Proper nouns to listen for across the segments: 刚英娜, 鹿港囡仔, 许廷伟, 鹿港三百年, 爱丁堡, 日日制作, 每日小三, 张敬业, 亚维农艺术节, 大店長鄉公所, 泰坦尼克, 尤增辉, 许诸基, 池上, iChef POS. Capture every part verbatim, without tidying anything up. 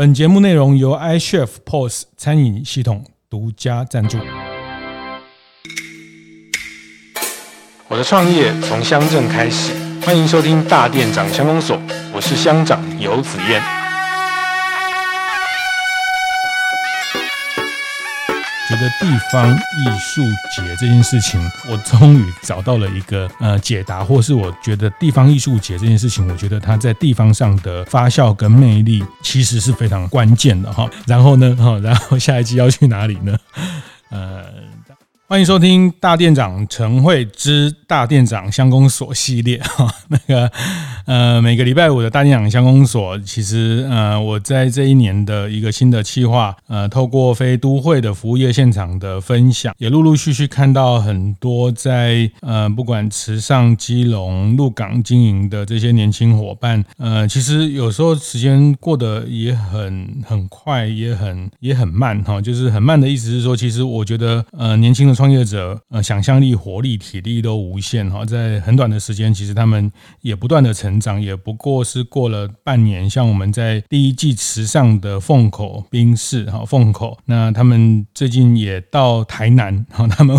本节目内容由 iChef P O S 餐饮系统独家赞助。我的创业从乡镇开始，欢迎收听大店长乡公所，我是乡长游子燕。觉得地方艺术节这件事情，我终于找到了一个呃解答，或是我觉得地方艺术节这件事情，我觉得它在地方上的发酵跟魅力其实是非常关键的哈。然后呢，哈，然后下一季要去哪里呢？呃。欢迎收听大店长陈慧之大店长乡公所系列哈，那个呃每个礼拜五的大店长乡公所，其实呃我在这一年的一个新的企划，呃透过非都会的服务业现场的分享，也陆陆续续看到很多在呃不管池上、基隆、鹿港经营的这些年轻伙伴，呃其实有时候时间过得也很很快，也很也很慢哈、哦，就是很慢的意思是说，其实我觉得呃年轻的创业者呃，想象力、活力、体力都无限哈，在很短的时间，其实他们也不断的成长，也不过是过了半年。像我们在第一季池上的凤口冰室哈，凤口，那他们最近也到台南哈，他们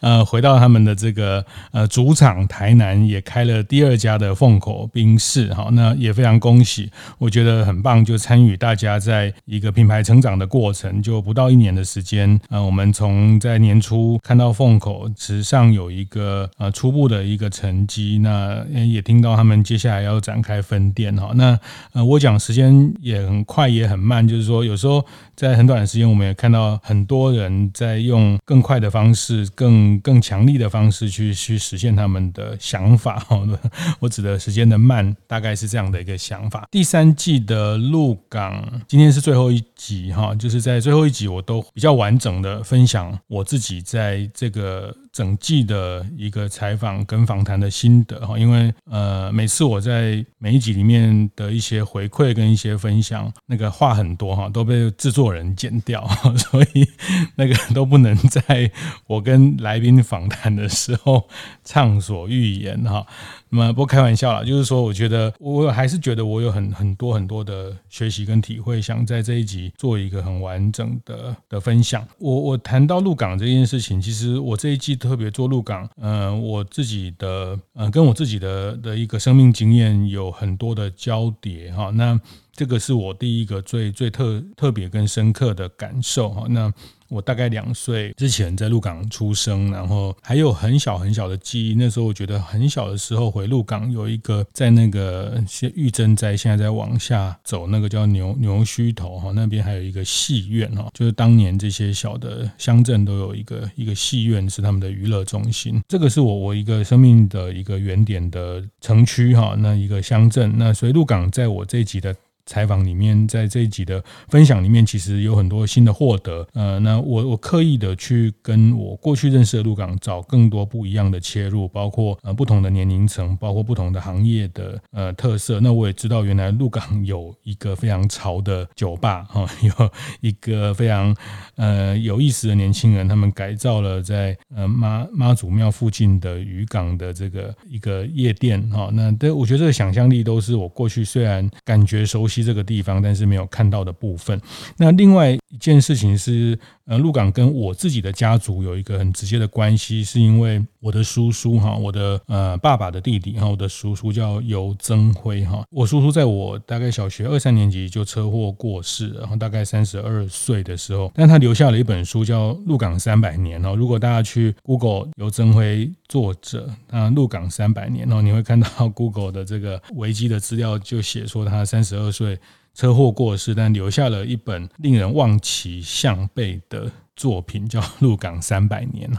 呃回到他们的这个呃主场台南，也开了第二家的凤口冰室哈，那也非常恭喜，我觉得很棒，就参与大家在一个品牌成长的过程，就不到一年的时间，呃，我们从在年初。看到凤口池上有一个呃初步的一个成绩，那也听到他们接下来要展开分店哈。那呃我讲时间也很快也很慢，就是说有时候在很短的时间，我们也看到很多人在用更快的方式、更更强力的方式去去实现他们的想法哈。我指的时间的慢，大概是这样的一个想法。第三季的鹿港，今天是最后一集哈，就是在最后一集我都比较完整的分享我自己在。在这个整季的一个采访跟访谈的心得，因为呃每次我在每一集里面的一些回馈跟一些分享，那个话很多都被制作人剪掉，所以那个都不能在我跟来宾访谈的时候畅所欲言哈。那么不开玩笑啦，就是说我觉得我还是觉得我有很很多很多的学习跟体会，想在这一集做一个很完整的的分享。我我谈到鹿港这件事情，其实我这一季特别做鹿港，呃我自己的呃跟我自己的的一个生命经验有很多的交叠哈，那这个是我第一个最最特特别跟深刻的感受哈。那我大概两岁之前在鹿港出生，然后还有很小很小的记忆。那时候我觉得很小的时候回鹿港，有一个在那个玉珍斋，现在在往下走，那个叫牛牛墟头，那边还有一个戏院，就是当年这些小的乡镇都有一个一个戏院是他们的娱乐中心。这个是我我一个生命的一个原点的城区，那一个乡镇。那所以鹿港在我这一集的采访里面，在这一集的分享里面，其实有很多新的获得。呃，那我我刻意的去跟我过去认识的鹿港找更多不一样的切入，包括呃不同的年龄层，包括不同的行业的呃特色。那我也知道，原来鹿港有一个非常潮的酒吧哈、哦，有一个非常呃有意思的年轻人，他们改造了在呃妈妈祖庙附近的渔港的这个一个夜店哈、哦。那对我觉得这个想象力都是我过去虽然感觉熟悉这个地方，但是没有看到的部分。那另外一件事情是，呃，鹿港跟我自己的家族有一个很直接的关系，是因为我的叔叔哈，我的呃爸爸的弟弟哈，我的叔叔叫尤增辉哈。我叔叔在我大概小学二三年级就车祸过世，然后大概三十二岁的时候，但他留下了一本书叫《鹿港三百年》哈。如果大家去 Google 尤增辉作者，那《鹿港三百年》，然后你会看到 Google 的这个维基的资料就写说他三十二岁。对，车祸过世，但留下了一本令人望其项背的作品，叫《鹿港三百年》。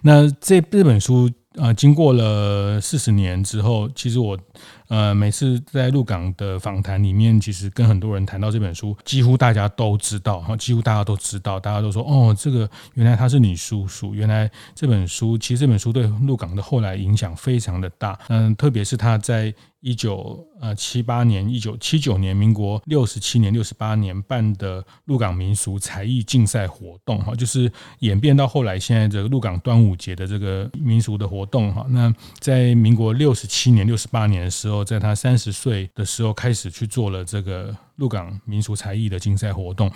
那这本书呃，经过了四十年之后，其实我呃每次在鹿港的访谈里面，其实跟很多人谈到这本书，几乎大家都知道，几乎大家都知道，大家都说哦，这个原来他是你叔叔，原来这本书，其实这本书对鹿港的后来影响非常的大，嗯、呃，特别是他在一九呃七八年、一九七九年、民国六十七年、六十八年办的鹿港民俗才艺竞赛活动，哈，就是演变到后来现在这个鹿港端午节的这个民俗的活动。那在民国六十七年、六十八年的时候，候，在他三十岁的时候开始去做了这个鹿港民俗才艺的竞赛活动。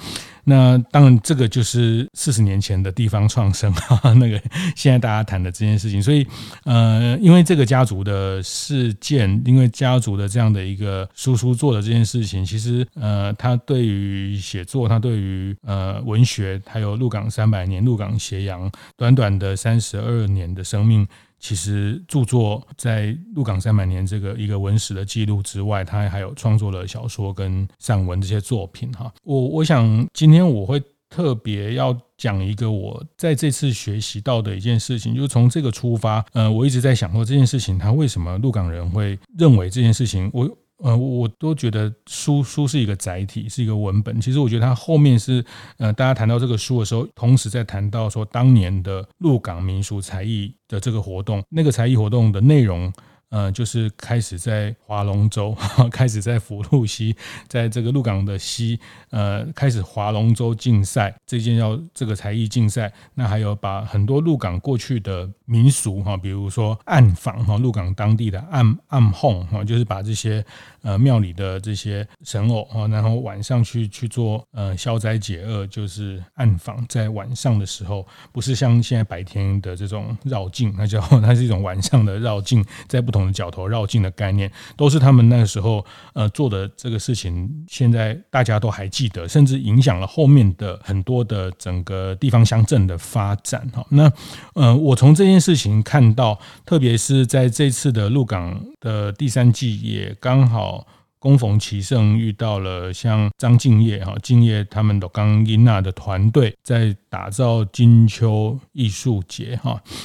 那当然这个就是四十年前的地方创生那个现在大家谈的这件事情。所以呃，因为这个家族的事件，因为家族的这样的一个叔叔做的这件事情，其实呃，他对于写作，他对于呃文学，还有鹿港三百年、鹿港斜阳，短短的三十二年的生命，其实著作在鹿港三百年这个一个文史的记录之外，他还有创作了小说跟散文这些作品哈。我我想今天我会特别要讲一个我在这次学习到的一件事情，就是从这个出发，呃，我一直在想说这件事情，他为什么鹿港人会认为这件事情，我。呃，我都觉得书书是一个载体，是一个文本。其实我觉得它后面是，呃，大家谈到这个书的时候，同时在谈到说当年的鹿港民俗才艺的这个活动，那个才艺活动的内容。呃，就是开始在划龙舟，开始在福祿溪，在这个鹿港的溪，呃，开始划龙舟竞赛，这件要这个才艺竞赛。那还有把很多鹿港过去的民俗哈，比如说暗访哈，鹿港当地的暗暗哄哈，就是把这些呃庙里的这些神偶哈，然后晚上去去做呃消灾解厄，就是暗访，在晚上的时候，不是像现在白天的这种绕境，那叫它是一种晚上的绕境，在不同。角头绕境的概念，都是他们那个时候呃做的这个事情，现在大家都还记得，甚至影响了后面的很多的整个地方乡镇的发展。那呃，我从这件事情看到，特别是在这次的鹿港的第三季，也刚好恭逢其盛遇到了像张敬业敬业他们的刚英娜的团队在打造金秋艺术节。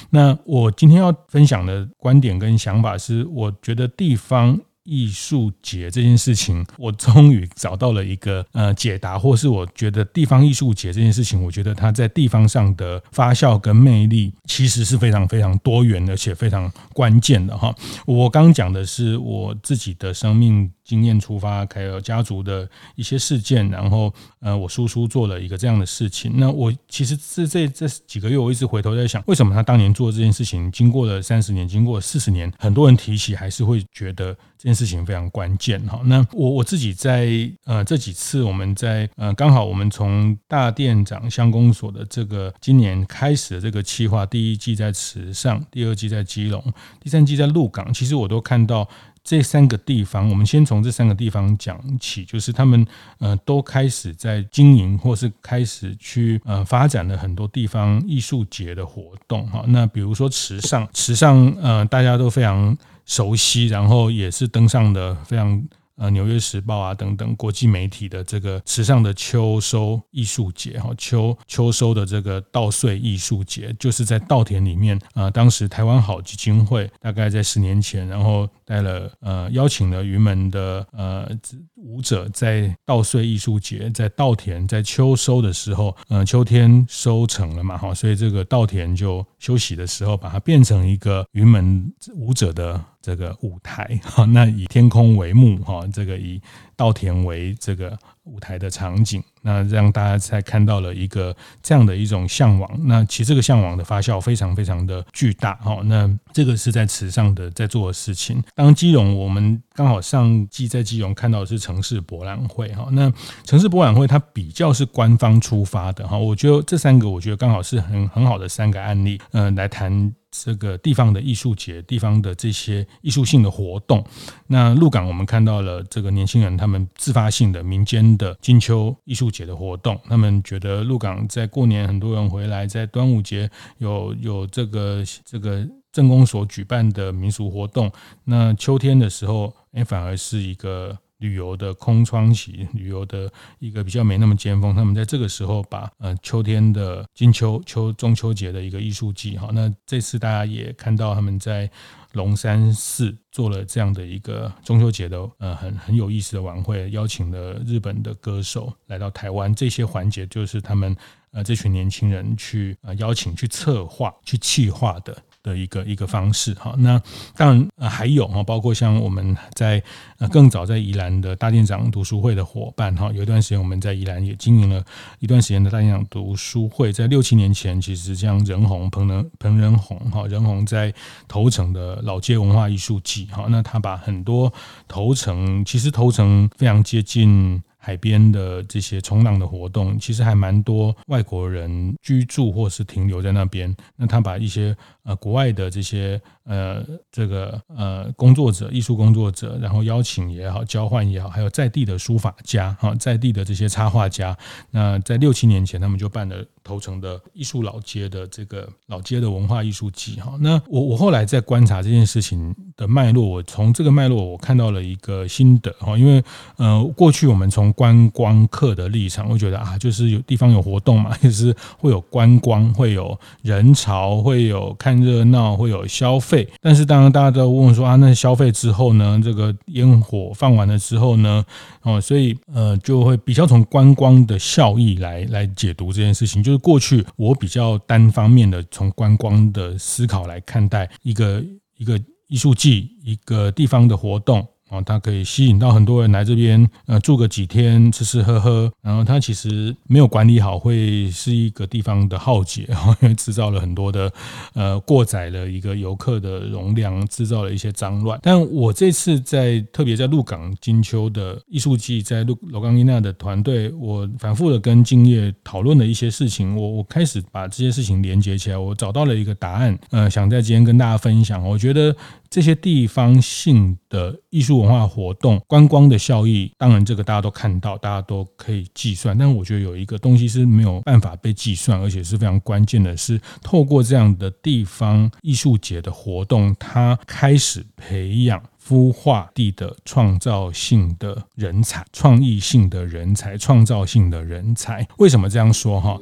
那我今天要分享的观点跟想法是，我觉得地方艺术节这件事情，我终于找到了一个呃解答，或是我觉得地方艺术节这件事情，我觉得它在地方上的发酵跟魅力其实是非常非常多元而且非常关键的哈。我刚讲的是我自己的生命经验出发，还有家族的一些事件，然后呃，我叔叔做了一个这样的事情。那我其实这这这几个月，我一直回头在想，为什么他当年做这件事情，经过了三十年，经过了四十年，很多人提起还是会觉得这件事情非常关键哈。那我我自己在呃这几次，我们在呃刚好我们从大店长乡公所的这个今年开始的这个企划，第一季在池上，第二季在基隆，第三季在鹿港，其实我都看到。这三个地方，我们先从这三个地方讲起，就是他们呃都开始在经营，或是开始去呃发展了很多地方艺术节的活动哈。那比如说池上，池上呃大家都非常熟悉，然后也是登上的非常。呃，《纽约时报》啊等等国际媒体的这个池上的秋收艺术节，秋秋收的这个稻穗艺术节，就是在稻田里面啊、呃。当时台湾好基金会大概在十年前，然后带了呃邀请了云门的呃舞者，在稻穗艺术节，在稻田在秋收的时候，呃秋天收成了嘛哈，所以这个稻田就休息的时候，把它变成一个云门舞者的。这个舞台，那以天空为幕，这个以稻田为这个舞台的场景，那让大家才看到了一个这样的一种向往。那其实这个向往的发酵非常非常的巨大，那这个是在池上的在做的事情。当基隆，我们刚好上季在基隆看到的是城市博览会，那城市博览会它比较是官方出发的，我觉得这三个我觉得刚好是 很, 很好的三个案例、呃、来谈这个地方的艺术节，地方的这些艺术性的活动。那鹿港我们看到了这个年轻人他们自发性的民间的金秋艺术节的活动，他们觉得鹿港在过年很多人回来，在端午节有有这个这个镇公所举办的民俗活动，那秋天的时候、欸、反而是一个旅游的空窗期，旅游的一个比较没那么尖峰，他们在这个时候把呃秋天的金秋秋中秋节的一个艺术季，好，那这次大家也看到他们在龙山寺做了这样的一个中秋节的呃很很有意思的晚会，邀请了日本的歌手来到台湾，这些环节就是他们呃这群年轻人去呃邀请去策划去企划的。的一个一个方式哈。那当然、呃、还有哈，包括像我们在、呃、更早在宜兰的大店长读书会的伙伴哈，有一段时间我们在宜兰也经营了一段时间的大店长读书会，在六七年前，其实像仁弘彭仁彭仁弘哈，仁弘在头城的老街文化艺术季哈，那他把很多头城，其实头城非常接近海边的这些冲浪的活动，其实还蛮多外国人居住或是停留在那边。那他把一些呃国外的这些呃这个呃工作者、艺术工作者，然后邀请也好、交换也好，还有在地的书法家、哦、在地的这些插画家。那在六七年前，他们就办了头城的艺术老街的这个老街的文化艺术季哈。那我我后来在观察这件事情的脉络，我从这个脉络我看到了一个心得哈，因为呃过去我们从观光客的立场，我觉得啊，就是有地方有活动嘛，就是会有观光，会有人潮，会有看热闹，会有消费。但是当然大家都问说啊，那消费之后呢，这个烟火放完了之后呢，哦，所以呃就会比较从观光的效益来来解读这件事情。就是过去我比较单方面的从观光的思考来看待一个一个艺术季，一个地方的活动。哦，它可以吸引到很多人来这边，呃，住个几天，吃吃喝喝，然后它其实没有管理好，会是一个地方的浩劫，因为制造了很多的，呃，过载了一个游客的容量，制造了一些脏乱。但我这次在特别在鹿港金秋的艺术季，在鹿港伊娜的团队，我反复的跟敬业讨论了一些事情，我我开始把这些事情连接起来，我找到了一个答案，呃，想在今天跟大家分享。我觉得这些地方性的艺术文化活动观光的效益，当然这个大家都看到，大家都可以计算，但我觉得有一个东西是没有办法被计算，而且是非常关键的，是透过这样的地方艺术节的活动，它开始培养孵化地的创造性的人才，创意性的人才，创造性的人才。为什么这样说哈？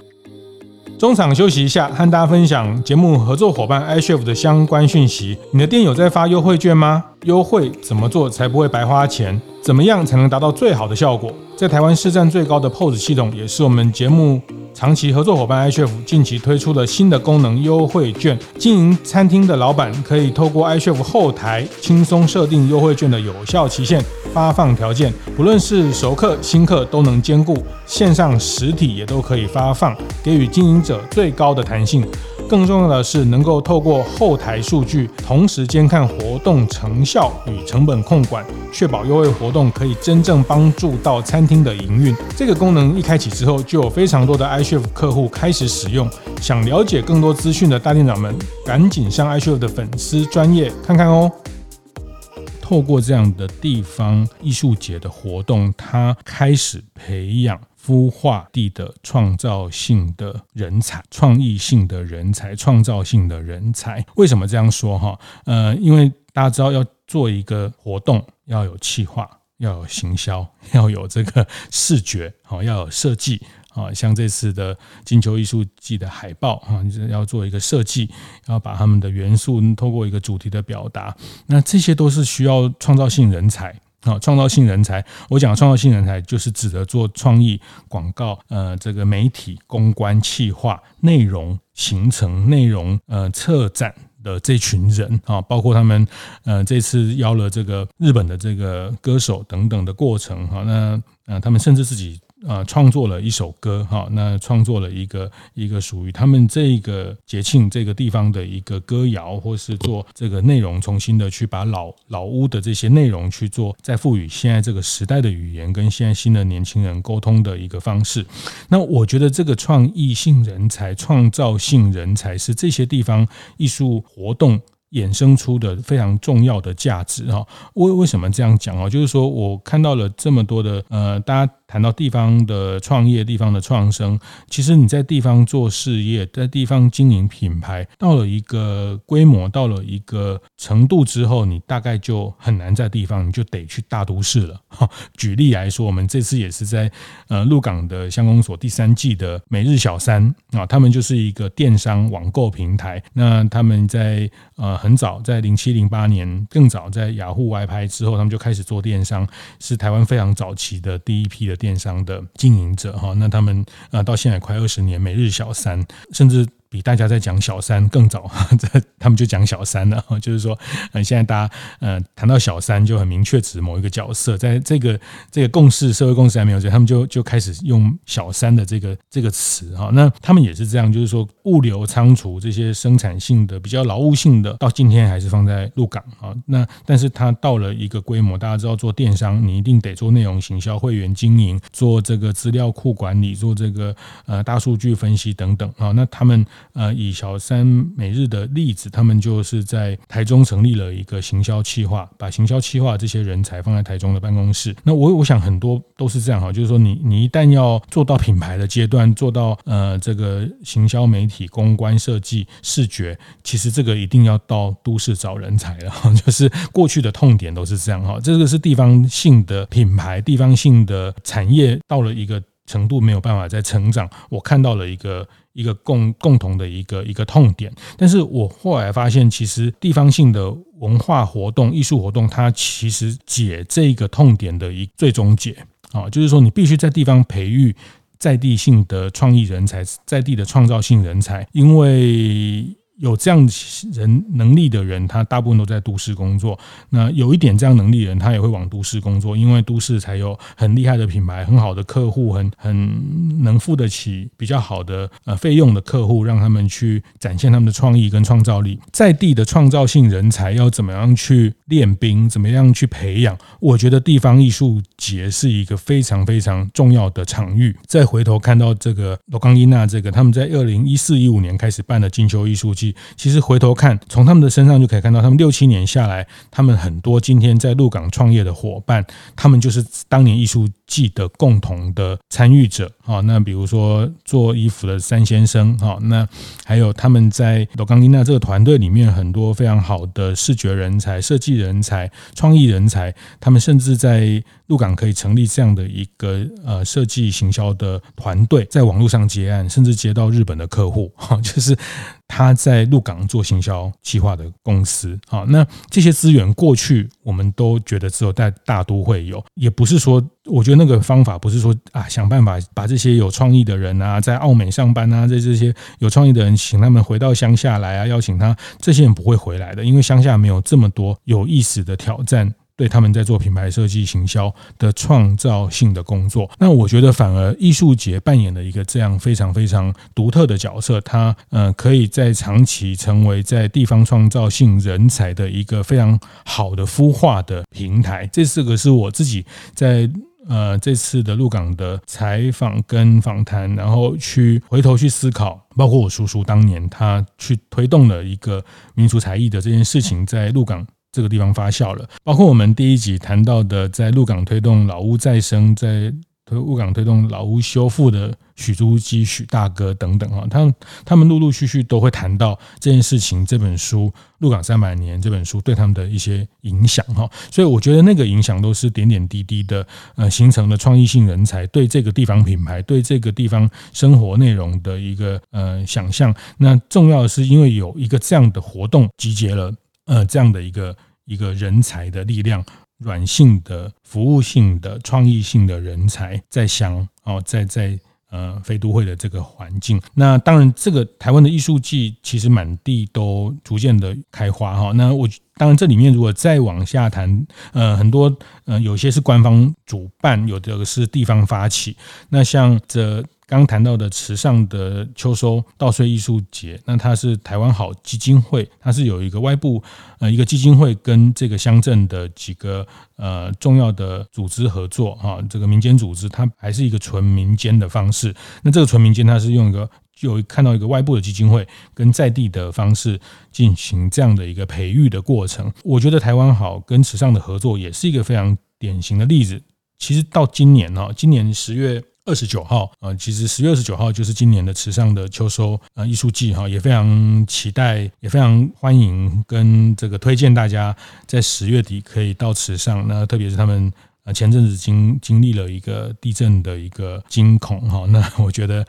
中场休息一下，和大家分享节目合作伙伴 iChef 的相关讯息。你的店有在发优惠券吗？优惠怎么做才不会白花钱？怎么样才能达到最好的效果？在台湾市占最高的 P O S 系统，也是我们节目长期合作伙伴 iChef 近期推出了新的功能——优惠券。经营餐厅的老板可以透过 iChef 后台轻松设定优惠券的有效期限、发放条件，不论是熟客、新客都能兼顾，线上、实体也都可以发放，给予经营者最高的弹性。更重要的是，能够透过后台数据，同时监看活动成效与成本控管，确保优惠活动可以真正帮助到餐厅的营运。这个功能一开启之后，就有非常多的 iChef 客户开始使用。想了解更多资讯的大店长们，赶紧上 iChef 的粉丝专页看看哦。透过这样的地方艺术节的活动，它开始培养孵化地的创造性的人才，创意性的人才，创造性的人才。为什么这样说哈？呃，因为大家知道要做一个活动，要有企划，要有行销，要有这个视觉，要有设计。像这次的金秋艺术季的海报，要做一个设计，要把他们的元素透过一个主题的表达，那这些都是需要创造性人才。好，创造性人才，我讲创造性人才就是指的做创意、广告、呃，这个媒体、公关、企划、内容、行程、内容、呃，策展的这群人啊，包括他们呃这次邀了这个日本的这个歌手等等的过程哈，那呃他们甚至自己呃创作了一首歌哈，那创作了一个一个属于他们这个节庆这个地方的一个歌谣，或是做这个内容，重新的去把老老屋的这些内容去做，再赋予现在这个时代的语言跟现在新的年轻人沟通的一个方式。那我觉得这个创意性人才、创造性人才是这些地方艺术活动衍生出的非常重要的价值哈。为为什么这样讲啊？就是说我看到了这么多的呃，大家谈到地方的创业、地方的创生，其实你在地方做事业，在地方经营品牌，到了一个规模、到了一个程度之后，你大概就很难在地方，你就得去大都市了。举例来说，我们这次也是在呃鹿港的乡公所第三季的每日小三啊，他们就是一个电商网购平台，那他们在呃。很早在零七零八年，更早在雅虎外拍之后，他们就开始做电商，是台湾非常早期的第一批的电商的经营者哈。那他们呃到现在快二十年，每日小三，甚至比大家在讲小三更早，他们就讲小三了，就是说现在大家呃谈到小三就很明确指某一个角色，在这个这个共识社会共识还没有，他们就就开始用小三的这个这个词。那他们也是这样，就是说物流仓储这些生产性的比较劳务性的到今天还是放在鹿港，那但是它到了一个规模，大家知道做电商你一定得做内容行销、会员经营、做这个资料库管理、做这个呃大数据分析等等。那他们呃，以小三每日的例子，他们就是在台中成立了一个行销企划，把行销企划这些人才放在台中的办公室。那我我想很多都是这样哈，就是说你你一旦要做到品牌的阶段，做到呃这个行销、媒体、公关、设计、视觉，其实这个一定要到都市找人才了。就是过去的痛点都是这样哈，这个是地方性的品牌、地方性的产业到了一个程度没有办法再成长。我看到了一个。一个 共, 共同的一个一个痛点，但是我后来发现，其实地方性的文化活动、艺术活动，它其实解这个痛点的一最终解啊，就是说你必须在地方培育在地性的创意人才、在地的创造性人才，因为有这样人能力的人，他大部分都在都市工作。那有一点这样能力的人，他也会往都市工作，因为都市才有很厉害的品牌、很好的客户、很很能付得起比较好的呃费用的客户，让他们去展现他们的创意跟创造力。在地的创造性人才要怎么样去练兵，怎么样去培养？我觉得地方艺术节是一个非常非常重要的场域。再回头看到这个罗冈伊娜，这个他们在二零一四一五年开始办的金秋艺术节。其实回头看，从他们的身上就可以看到，他们六七年下来，他们很多今天在鹿港创业的伙伴，他们就是当年艺术季的共同的参与者。那比如说做衣服的三先生，那还有他们在罗冈伊娜这个团队里面很多非常好的视觉人才、设计人才、创意人才，他们甚至在鹿港可以成立这样的一个呃设计行销的团队，在网络上接案，甚至接到日本的客户，就是他在鹿港做行销企划的公司。那这些资源过去我们都觉得只有在大都会有，也不是说我觉得那个方法不是说啊想办法把这些有创意的人啊，在澳美上班啊，在这些有创意的人请他们回到乡下来啊，邀请他，这些人不会回来的，因为乡下没有这么多有意思的挑战。对他们在做品牌设计、行销的创造性的工作，那我觉得反而艺术节扮演了一个这样非常非常独特的角色，它呃可以在长期成为在地方创造性人才的一个非常好的孵化的平台。这四个是我自己在呃这次的鹿港的采访跟访谈，然后去回头去思考。包括我叔叔当年他去推动了一个民俗才艺的这件事情，在鹿港这个地方发酵了，包括我们第一集谈到的在鹿港推动老屋再生，在鹿港推动老屋修复的许诸基、许大哥等等，他们他们陆陆续续都会谈到这件事情。这本书《鹿港三百年》这本书对他们的一些影响，所以我觉得那个影响都是点点滴滴的，呃，形成的创意性人才对这个地方品牌、对这个地方生活内容的一个呃想象。那重要的是，因为有一个这样的活动集结了。呃，这样的一个一个人才的力量，软性的、服务性的、创意性的人才，在乡哦，在在呃非都会的这个环境。那当然，这个台湾的艺术季其实满地都逐渐的开花哈、哦。那我。当然这里面如果再往下谈，呃很多呃有些是官方主办，有的是地方发起。那像这刚谈到的池上的秋收稻穗艺术节，那它是台湾好基金会，它是有一个外部呃一个基金会跟这个乡镇的几个呃重要的组织合作哈、哦、这个民间组织，它还是一个纯民间的方式。那这个纯民间它是用一个有看到一个外部的基金会跟在地的方式进行这样的一个培育的过程。我觉得台湾好跟池上的合作也是一个非常典型的例子。其实到今年今年十月二十九号，呃，其实十月二十九号就是今年的池上的秋收呃艺术季哈，也非常期待，也非常欢迎跟这个推荐大家在十月底可以到池上，那特别是他们。前阵子 经, 经历了一个地震的一个惊恐，那我觉得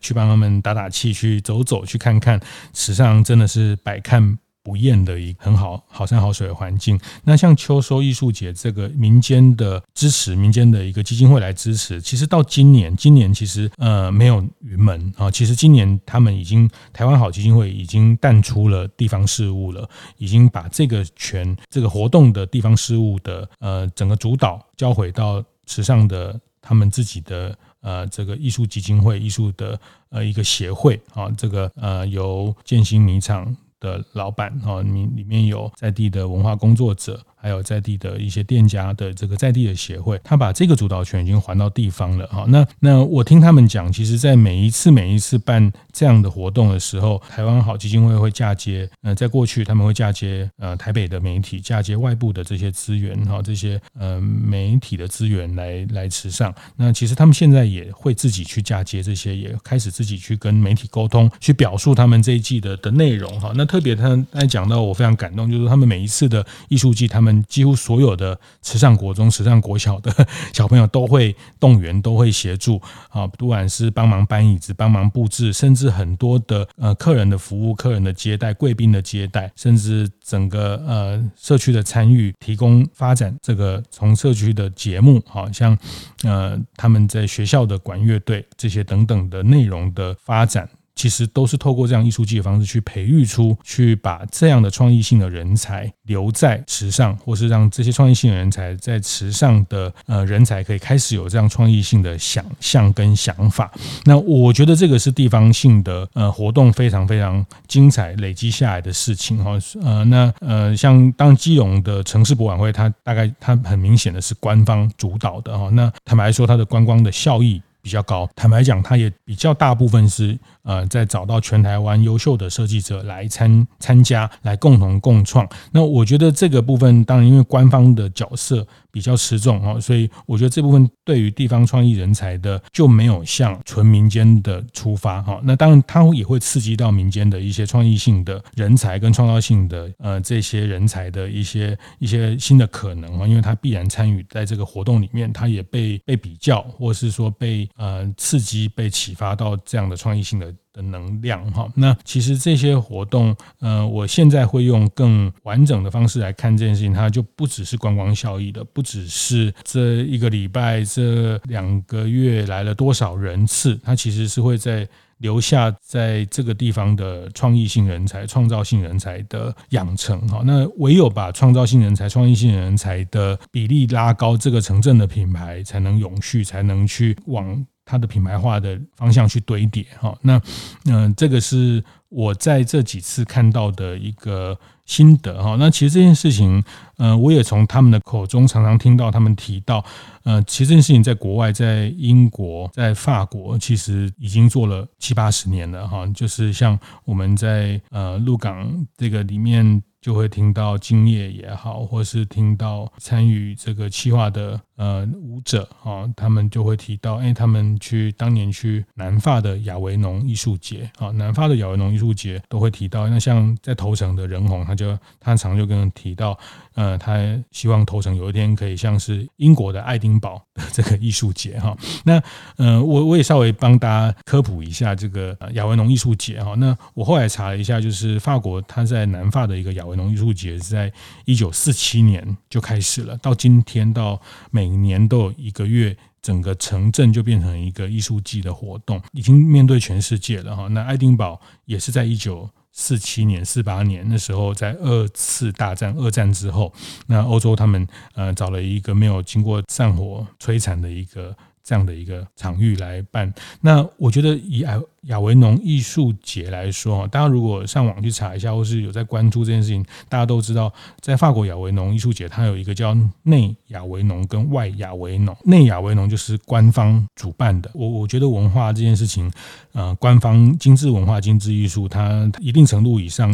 去帮他们打打气，去走走，去看看，池上真的是百看不厌的一个很好好山好水的环境。那像秋收艺术节这个民间的支持，民间的一个基金会来支持，其实到今年今年其实呃没有云门啊，其实今年他们已经台湾好基金会已经淡出了地方事务了，已经把这个权这个活动的地方事务的呃整个主导交回到池上的他们自己的呃，这个艺术基金会、艺术的呃一个协会啊，这个呃由建新米厂的老板啊，里里面有在地的文化工作者，还有在地的一些店家的这个在地的协会，他把这个主导权已经还到地方了啊。那那我听他们讲，其实，在每一次每一次办这样的活动的时候，台湾好基金会会嫁接，呃，在过去他们会嫁接呃台北的媒体，嫁接外部的这些资源哈，这些呃媒体的资源来来池上。那其实他们现在也会自己去嫁接这些，也开始自己去跟媒体沟通，去表述他们这一季的的内容哈。那特别他刚才讲到，我非常感动，就是他们每一次的艺术季，他们几乎所有的池上国中、池上国小的小朋友都会动员，都会协助啊，不管是帮忙搬椅子、帮忙布置，甚至很多的呃客人的服务、客人的接待、贵宾的接待，甚至整个呃社区的参与，提供发展这个从社区的节目，好像呃他们在学校的管乐队这些等等的内容的发展。其实都是透过这样艺术季的方式去培育出，去把这样的创意性的人才留在池上，或是让这些创意性的人才在池上的呃人才可以开始有这样创意性的想象跟想法。那我觉得这个是地方性的呃活动非常非常精彩累积下来的事情哈、哦。呃，那呃像当基隆的城市博览会，它大概它很明显的是官方主导的哈、哦。那坦白说，它的观光的效益比较高，坦白讲它也比较大部分是呃在找到全台湾优秀的设计者来参参加，来共同共创。那我觉得这个部分当然因为官方的角色比较持重、哦、所以我觉得这部分对于地方创意人才的就没有像纯民间的出发、哦、那当然它也会刺激到民间的一些创意性的人才跟创造性的呃这些人才的一些一些新的可能、哦、因为它必然参与在这个活动里面，它也被被比较，或是说被呃刺激、被启发到这样的创意性的的能量哈。那其实这些活动呃我现在会用更完整的方式来看这件事情，它就不只是观光效益的，不只是这一个礼拜这两个月来了多少人次，它其实是会在留下在这个地方的创意性人才、创造性人才的养成。那唯有把创造性人才、创意性人才的比例拉高，这个城镇的品牌才能永续，才能去往它的品牌化的方向去堆叠。那、呃、这个是我在这几次看到的一个心得。那其实这件事情、呃、我也从他们的口中常常听到他们提到、呃、其实这件事情在国外，在英国、在法国其实已经做了七八十年了。就是像我们在、呃、鹿港这个里面就会听到今夜也好，或是听到参与这个企划的呃舞者、哦、他们就会提到，哎，他们去当年去南法的亚维农艺术节、哦、南法的亚维农艺术节都会提到。那像在头城的任宏，他就他常就跟人提到，呃，他希望头城有一天可以像是英国的爱丁堡的这个艺术节哈、哦。那呃，我我也稍微帮大家科普一下这个亚维农艺术节哈、哦。那我后来查了一下，就是法国他在南法的一个亚维农艺术节是在一九四七年就开始了，到今天到美。每年都有一个月，整个城镇就变成一个艺术季的活动，已经面对全世界了。那爱丁堡也是在一九四七年、四八年那时候，在二次大战、二战之后，那欧洲他们呃找了一个没有经过战火摧残的一个这样的一个场域来办。那我觉得以亚维农艺术节来说，大家如果上网去查一下，或是有在关注这件事情，大家都知道在法国亚维农艺术节它有一个叫内亚维农跟外亚维农。内亚维农就是官方主办的。我我觉得文化这件事情呃，官方精致文化、精致艺术，它一定程度以上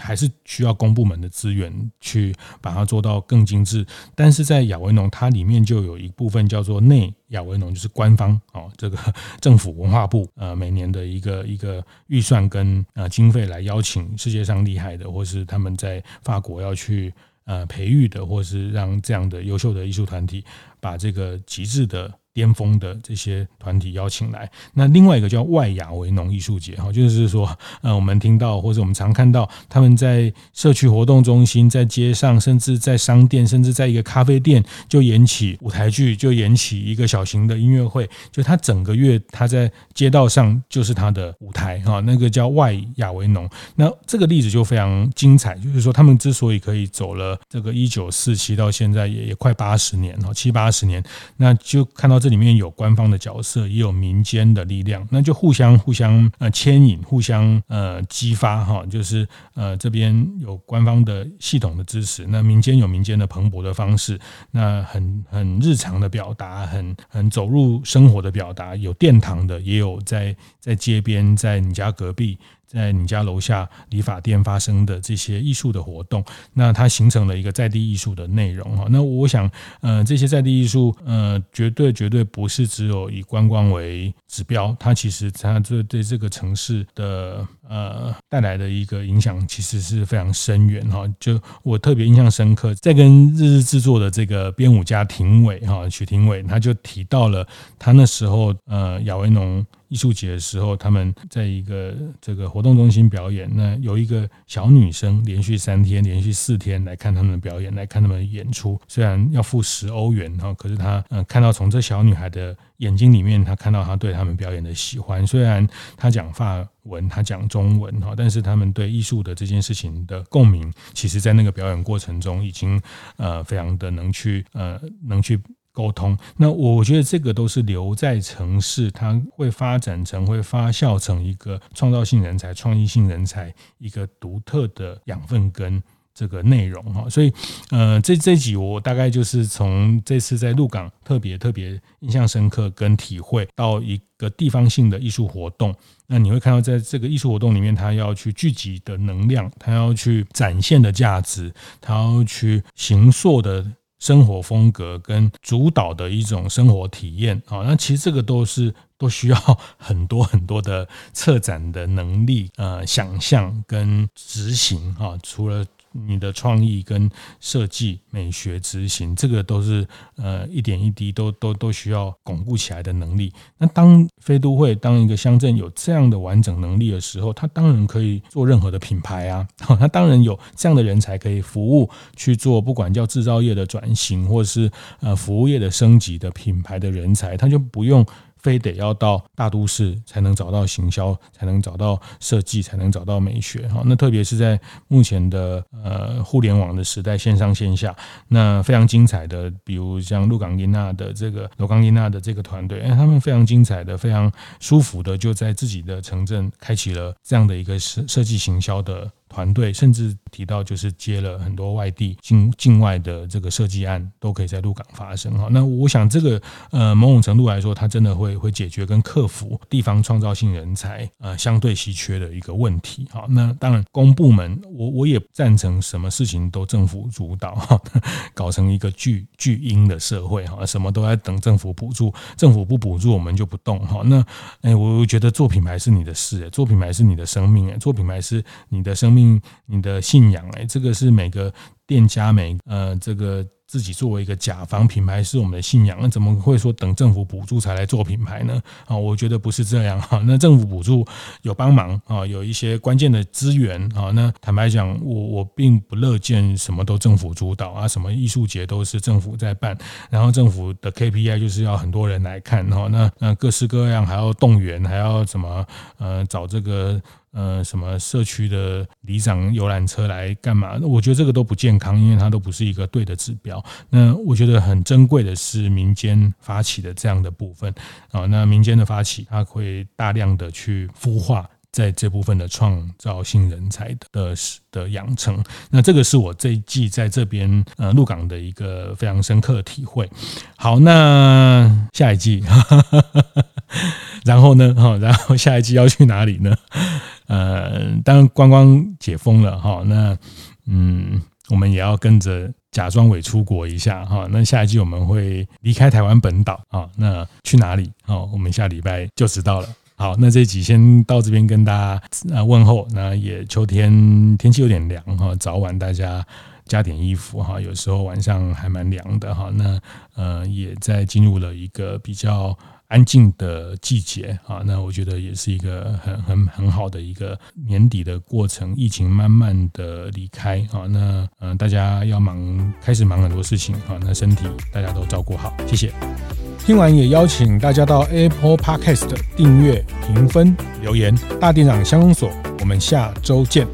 还是需要公部门的资源去把它做到更精致。但是在亚维农它里面就有一部分叫做内亚维农，就是官方、哦、这个政府文化部呃每年的一个一个预算跟呃经费来邀请世界上厉害的，或是他们在法国要去呃培育的，或是让这样的优秀的艺术团体把这个极致的巅峰的这些团体邀请来。那另外一个叫外亚维农艺术节，就是说呃，我们听到或者我们常看到他们在社区活动中心，在街上，甚至在商店，甚至在一个咖啡店就演起舞台剧，就演起一个小型的音乐会，就他整个月他在街道上就是他的舞台，那个叫外亚维农。那这个例子就非常精彩，就是说他们之所以可以走了这个一九四七到现在 也, 也快八十年，七八十年，那就看到这里面有官方的角色，也有民间的力量，那就互相互相呃牵引，互相呃激发哈，就是呃这边有官方的系统的支持，那民间有民间的蓬勃的方式，那很很日常的表达，很很走入生活的表达，有殿堂的，也有在在街边，在你家隔壁，在你家楼下理发店发生的这些艺术的活动，那它形成了一个在地艺术的内容。那我想呃，这些在地艺术呃，绝对绝对不是只有以观光为指标，它其实它对这个城市的呃带来的一个影响其实是非常深远。就我特别印象深刻，在跟日日制作的这个编舞家廷伟，许廷伟，他就提到了他那时候呃亚维农艺术节的时候，他们在一个这个活动中心表演，那有一个小女生连续三天连续四天来看他们的表演，来看他们的演出，虽然要付十欧元，可是她、呃、看到从这小女孩的眼睛里面，她看到她对他们表演的喜欢，虽然她讲法文，她讲中文，但是他们对艺术的这件事情的共鸣，其实在那个表演过程中已经、呃、非常的能去、呃、能去沟通。那我觉得这个都是留在城市，它会发展成，会发酵成一个创造性人才、创意性人才一个独特的养分跟这个内容。所以呃，这这集我大概就是从这次在鹿港特别特别印象深刻跟体会到一个地方性的艺术活动，那你会看到在这个艺术活动里面，它要去聚集的能量，它要去展现的价值，它要去形塑的生活风格跟主导的一种生活体验。那其实这个都是都需要很多很多的策展的能力、呃、想象跟执行，除了你的创意跟设计、美学、执行，这个都是呃一点一滴都都都需要巩固起来的能力。那当非都会、当一个乡镇有这样的完整能力的时候，它当然可以做任何的品牌啊，哦、它当然有这样的人才可以服务去做，不管叫制造业的转型，或是呃服务业的升级的品牌的人才，它就不用非得要到大都市才能找到行销，才能找到设计，才能找到美学。那特别是在目前的呃互联网的时代，线上线下，那非常精彩的，比如像鹿港囡仔的这个鹿港囡仔的这个团队、哎、他们非常精彩的、非常舒服的就在自己的城镇开启了这样的一个设计行销的团队，甚至提到就是接了很多外地 境, 境外的这个设计案都可以在鹿港发生。那我想这个呃某种程度来说，它真的会会解决跟克服地方创造性人才呃相对稀缺的一个问题。好，那当然公部门我我也赞成什么事情都政府主导，搞成一个巨巨婴的社会，什么都在等政府补助，政府不补助我们就不动。那、欸、我觉得做品牌是你的事、欸、做品牌是你的生命、欸、做品牌是你的生命、你的信仰、欸、这个是每个店家每呃这个自己作为一个甲方，品牌是我们的信仰，那怎么会说等政府补助才来做品牌呢？啊，我觉得不是这样啊。那政府补助有帮忙啊，有一些关键的资源啊。那坦白讲，我我并不乐见什么都政府主导啊，什么艺术节都是政府在办，然后政府的 K P I 就是要很多人来看哈、啊。那那各式各样，还要动员，还要什么呃找这个。呃，什么社区的里长游览车来干嘛？我觉得这个都不健康，因为它都不是一个对的指标。那我觉得很珍贵的是民间发起的这样的部分啊，那民间的发起，它会大量的去孵化在这部分的创造性人才的的养成。那这个是我这一季在这边呃鹿港的一个非常深刻的体会。好，那下一季，然后呢？哈，然后下一季要去哪里呢？呃，当然观光解封了哈，那嗯，我们也要跟着假装伪出国一下哈。那下一季我们会离开台湾本岛啊，那去哪里？哦，我们下礼拜就知道了。好，那这一集先到这边跟大家问候。那也秋天天气有点凉哈，早晚大家加点衣服哈，有时候晚上还蛮凉的哈。那呃，也在进入了一个比较安静的季节啊，那我觉得也是一个很很很好的一个年底的过程。疫情慢慢的离开啊，那呃大家要忙，开始忙很多事情啊，那身体大家都照顾好，谢谢。听完也邀请大家到 Apple Podcast 订阅、评分、留言。大店长乡公所，我们下周见。